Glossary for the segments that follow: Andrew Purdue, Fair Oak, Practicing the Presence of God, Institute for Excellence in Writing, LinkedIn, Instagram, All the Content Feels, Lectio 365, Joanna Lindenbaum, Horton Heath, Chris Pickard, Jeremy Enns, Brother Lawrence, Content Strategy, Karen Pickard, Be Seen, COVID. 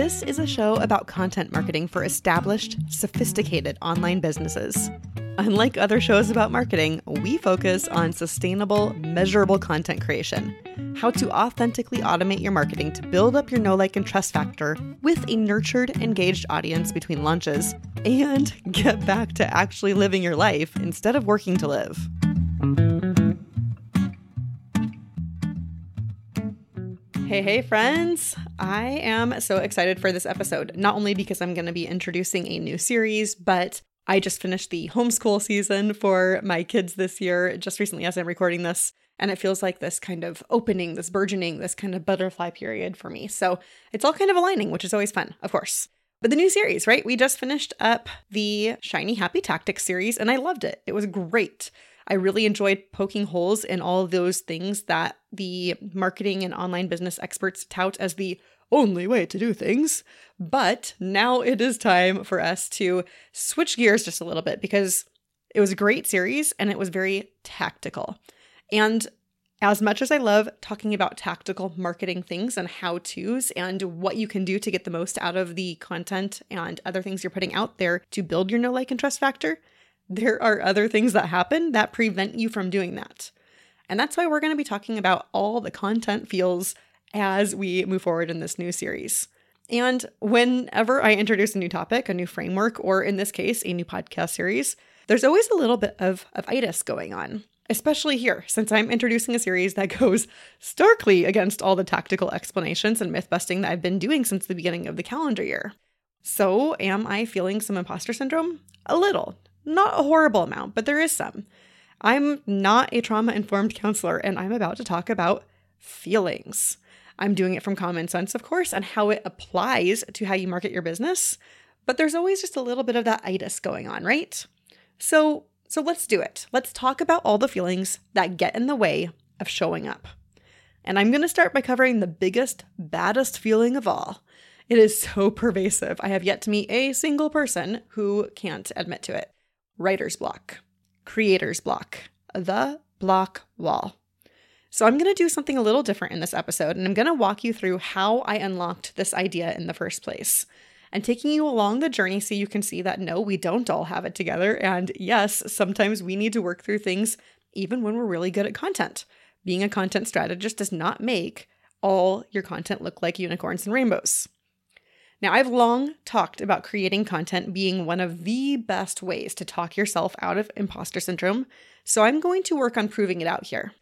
This is a show about content marketing for established, sophisticated online businesses. Unlike other shows about marketing, we focus on sustainable, measurable content creation, how to authentically automate your marketing to build up your know, like, and trust factor with a nurtured, engaged audience between launches, and get back to actually living your life instead of working to live. Hey, friends. I am so excited for this episode, not only because I'm going to be introducing a new series, but I just finished the homeschool season for my kids this year, just recently as I'm recording this, and it feels like this kind of opening, this burgeoning, this kind of butterfly period for me. So it's all kind of aligning, which is always fun, of course. But the new series, right? We just finished up the Shiny Happy Tactics series, and I loved it. It was great. I really enjoyed poking holes in all of those things that the marketing and online business experts tout as the only way to do things. But now it is time for us to switch gears just a little bit because it was a great series and it was very tactical. And as much as I love talking about tactical marketing things and how-tos and what you can do to get the most out of the content and other things you're putting out there to build your know, like, and trust factor, there are other things that happen that prevent you from doing that. And that's why we're going to be talking about all the content feels as we move forward in this new series. And whenever I introduce a new topic, a new framework, or in this case, a new podcast series, there's always a little bit of itis going on, especially here, since I'm introducing a series that goes starkly against all the tactical explanations and myth-busting that I've been doing since the beginning of the calendar year. So am I feeling some imposter syndrome? A little. Not a horrible amount, but there is some. I'm not a trauma-informed counselor, and I'm about to talk about feelings. I'm doing it from common sense, of course, and how it applies to how you market your business. But there's always just a little bit of that itis going on, right? So let's do it. Let's talk about all the feelings that get in the way of showing up. And I'm going to start by covering the biggest, baddest feeling of all. It is so pervasive. I have yet to meet a single person who can't admit to it. Writer's block, creator's block, the block wall. So I'm going to do something a little different in this episode, and I'm going to walk you through how I unlocked this idea in the first place. I'm taking you along the journey so you can see that no, we don't all have it together. And yes, sometimes we need to work through things even when we're really good at content. Being a content strategist does not make all your content look like unicorns and rainbows. Now, I've long talked about creating content being one of the best ways to talk yourself out of imposter syndrome, so I'm going to work on proving it out here.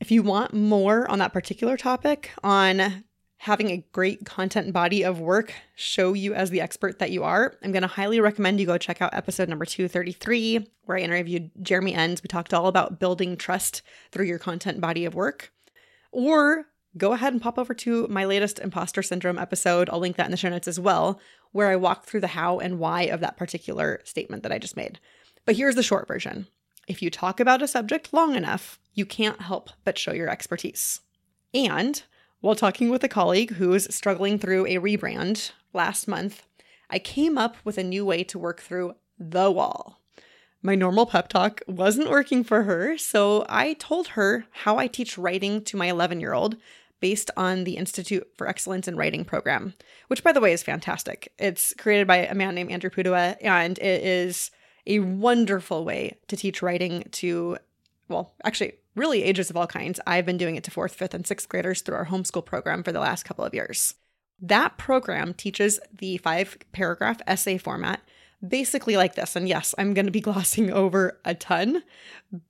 If you want more on that particular topic, on having a great content body of work show you as the expert that you are, I'm going to highly recommend you go check out episode number 233, where I interviewed Jeremy Enns. We talked all about building trust through your content body of work. Or go ahead and pop over to my latest imposter syndrome episode. I'll link that in the show notes as well, where I walk through the how and why of that particular statement that I just made. But here's the short version. If you talk about a subject long enough, you can't help but show your expertise. And while talking with a colleague who is struggling through a rebrand last month, I came up with a new way to work through the wall. My normal pep talk wasn't working for her, so I told her how I teach writing to my 11-year-old based on the Institute for Excellence in Writing program, which, by the way, is fantastic. It's created by a man named Andrew Purdue, and it is a wonderful way to teach writing to, well, actually, really ages of all kinds. I've been doing it to 4th, 5th, and 6th graders through our homeschool program for the last couple of years. That program teaches the 5-paragraph essay format basically like this. And yes, I'm going to be glossing over a ton,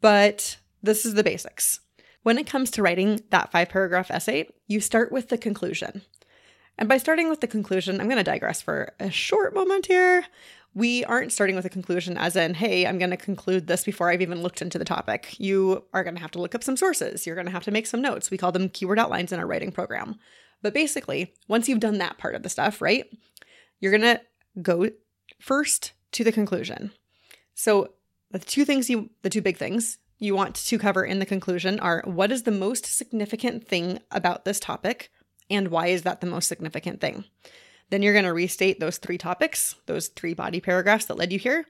but this is the basics. When it comes to writing that 5-paragraph essay, you start with the conclusion. And by starting with the conclusion, I'm going to digress for a short moment here. We aren't starting with a conclusion as in, hey, I'm going to conclude this before I've even looked into the topic. You are going to have to look up some sources. You're going to have to make some notes. We call them keyword outlines in our writing program. But basically, once you've done that part of the stuff, right, you're going to go first to the conclusion. So the two big things you want to cover in the conclusion are what is the most significant thing about this topic and why is that the most significant thing? Then you're going to restate those 3 topics, those 3 body paragraphs that led you here.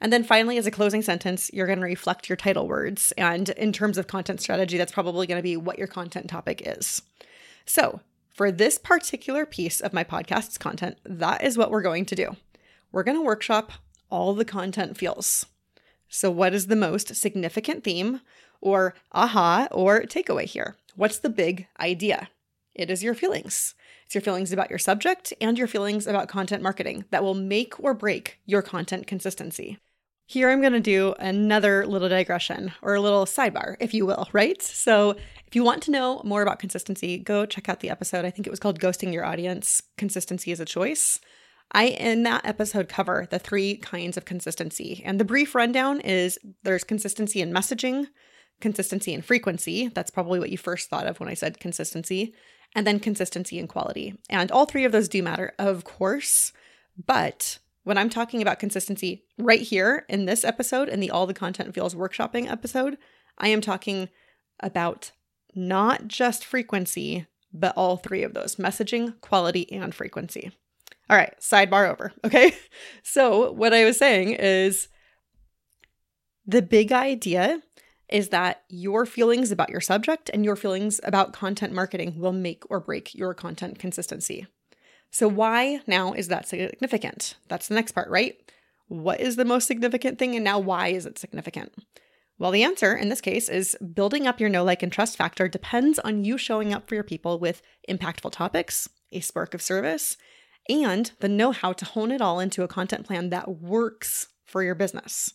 And then finally, as a closing sentence, you're going to reflect your title words. And in terms of content strategy, that's probably going to be what your content topic is. So For this particular piece of my podcast's content, that is what we're going to do. We're going to workshop all the content feels. So what is the most significant theme or aha or takeaway here? What's the big idea? It is your feelings. It's your feelings about your subject and your feelings about content marketing that will make or break your content consistency. Here I'm going to do another little digression or a little sidebar, if you will, right? So if you want to know more about consistency, go check out the episode. I think it was called Ghosting Your Audience, Consistency is a Choice. In that episode, cover the three kinds of consistency. And the brief rundown is there's consistency in messaging, consistency in frequency. That's probably what you first thought of when I said consistency. And then consistency in quality. And all three of those do matter, of course, but when I'm talking about consistency right here in this episode, in the All the Content Feels workshopping episode, I am talking about not just frequency, but all three of those: messaging, quality, and frequency. All right, sidebar over, okay? So what I was saying is the big idea is that your feelings about your subject and your feelings about content marketing will make or break your content consistency. So why now is that significant? That's the next part, right? What is the most significant thing, and now why is it significant? Well, the answer in this case is building up your know, like, and trust factor depends on you showing up for your people with impactful topics, a spark of service, and the know-how to hone it all into a content plan that works for your business.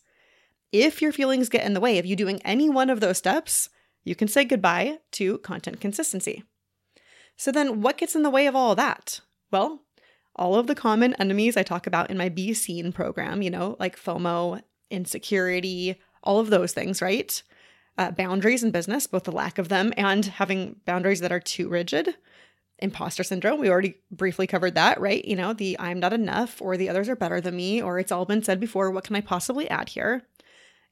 If your feelings get in the way of you doing any one of those steps, you can say goodbye to content consistency. So then what gets in the way of all of that? Well, all of the common enemies I talk about in my Be Seen program, like FOMO, insecurity, all of those things, right? Boundaries in business, both the lack of them and having boundaries that are too rigid. Imposter syndrome, we already briefly covered that, right? The I'm not enough, or the others are better than me, or it's all been said before, what can I possibly add here?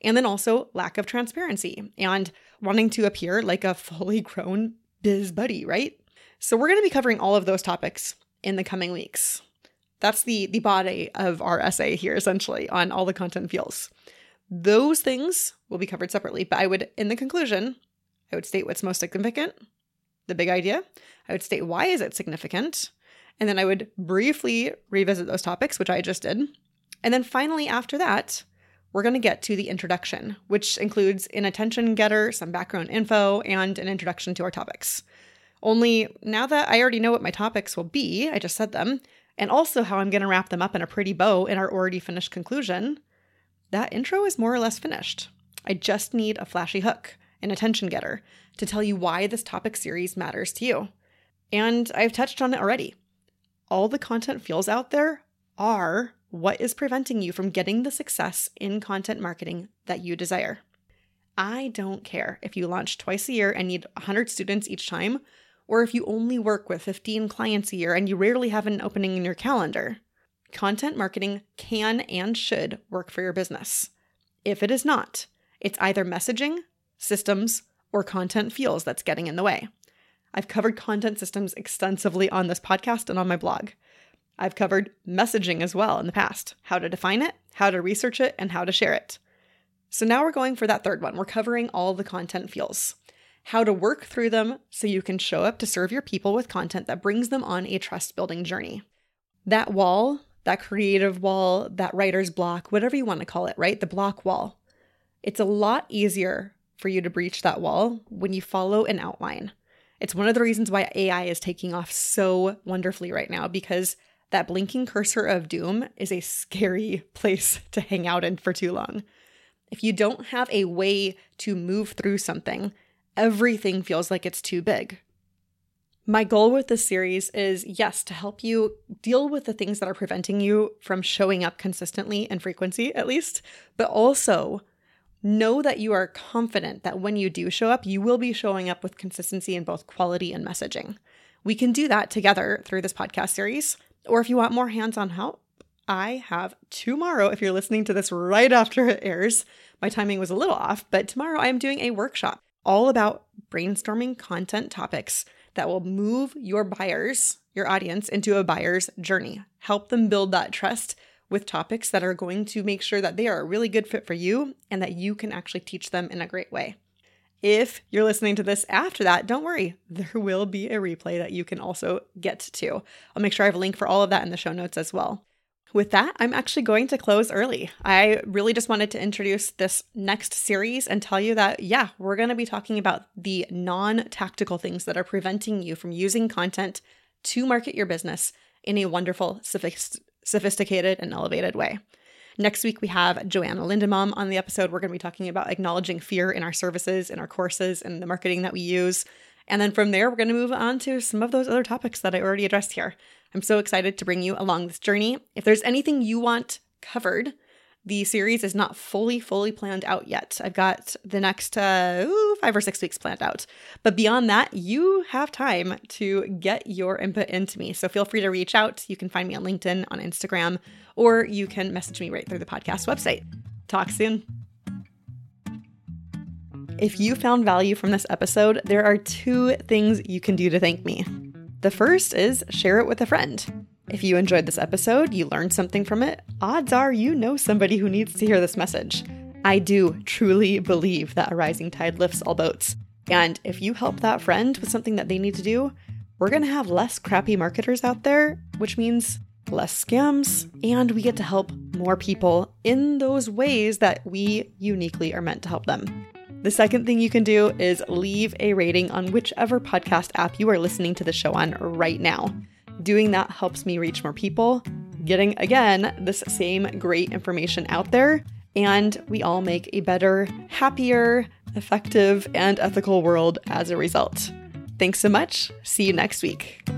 And then also lack of transparency and wanting to appear like a fully grown biz buddy, right? So we're going to be covering all of those topics in the coming weeks. That's the body of our essay here, essentially, on all the content feels. Those things will be covered separately, but in the conclusion, I would state what's most significant, the big idea. I would state why is it significant, and then I would briefly revisit those topics, which I just did. And then finally, after that, we're going to get to the introduction, which includes an attention getter, some background info, and an introduction to our topics. Only now that I already know what my topics will be, I just said them, and also how I'm going to wrap them up in a pretty bow in our already finished conclusion, that intro is more or less finished. I just need a flashy hook, an attention getter, to tell you why this topic series matters to you. And I've touched on it already. All the content feels out there are what is preventing you from getting the success in content marketing that you desire. I don't care if you launch twice a year and need 100 students each time, or if you only work with 15 clients a year and you rarely have an opening in your calendar. Content marketing can and should work for your business. If it is not, it's either messaging, systems, or content feels that's getting in the way. I've covered content systems extensively on this podcast and on my blog. I've covered messaging as well in the past, how to define it, how to research it, and how to share it. So now we're going for that third one. We're covering all the content feels, how to work through them so you can show up to serve your people with content that brings them on a trust-building journey. That wall, that creative wall, that writer's block, whatever you want to call it, right? The block wall. It's a lot easier for you to breach that wall when you follow an outline. It's one of the reasons why AI is taking off so wonderfully right now, because that blinking cursor of doom is a scary place to hang out in for too long. If you don't have a way to move through something, everything feels like it's too big. My goal with this series is, yes, to help you deal with the things that are preventing you from showing up consistently and frequency, at least, but also know that you are confident that when you do show up, you will be showing up with consistency in both quality and messaging. We can do that together through this podcast series. Or if you want more hands-on help, I have tomorrow, if you're listening to this right after it airs, my timing was a little off, but tomorrow I'm doing a workshop all about brainstorming content topics that will move your buyers, your audience, into a buyer's journey. Help them build that trust with topics that are going to make sure that they are a really good fit for you and that you can actually teach them in a great way. If you're listening to this after that, don't worry. There will be a replay that you can also get to. I'll make sure I have a link for all of that in the show notes as well. With that, I'm actually going to close early. I really just wanted to introduce this next series and tell you that, yeah, we're going to be talking about the non-tactical things that are preventing you from using content to market your business in a wonderful, sophisticated, and elevated way. Next week, we have Joanna Lindenbaum on the episode. We're going to be talking about acknowledging fear in our services, in our courses, and the marketing that we use. And then from there, we're going to move on to some of those other topics that I already addressed here. I'm so excited to bring you along this journey. If there's anything you want covered, the series is not fully planned out yet. I've got the next 5 or 6 weeks planned out. But beyond that, you have time to get your input into me. So feel free to reach out. You can find me on LinkedIn, on Instagram, or you can message me right through the podcast website. Talk soon. If you found value from this episode, there are 2 things you can do to thank me. The first is share it with a friend. If you enjoyed this episode, you learned something from it, odds are you know somebody who needs to hear this message. I do truly believe that a rising tide lifts all boats. And if you help that friend with something that they need to do, we're going to have less crappy marketers out there, which means less scams, and we get to help more people in those ways that we uniquely are meant to help them. The second thing you can do is leave a rating on whichever podcast app you are listening to the show on right now. Doing that helps me reach more people, getting, again, this same great information out there, and we all make a better, happier, effective, and ethical world as a result. Thanks so much. See you next week.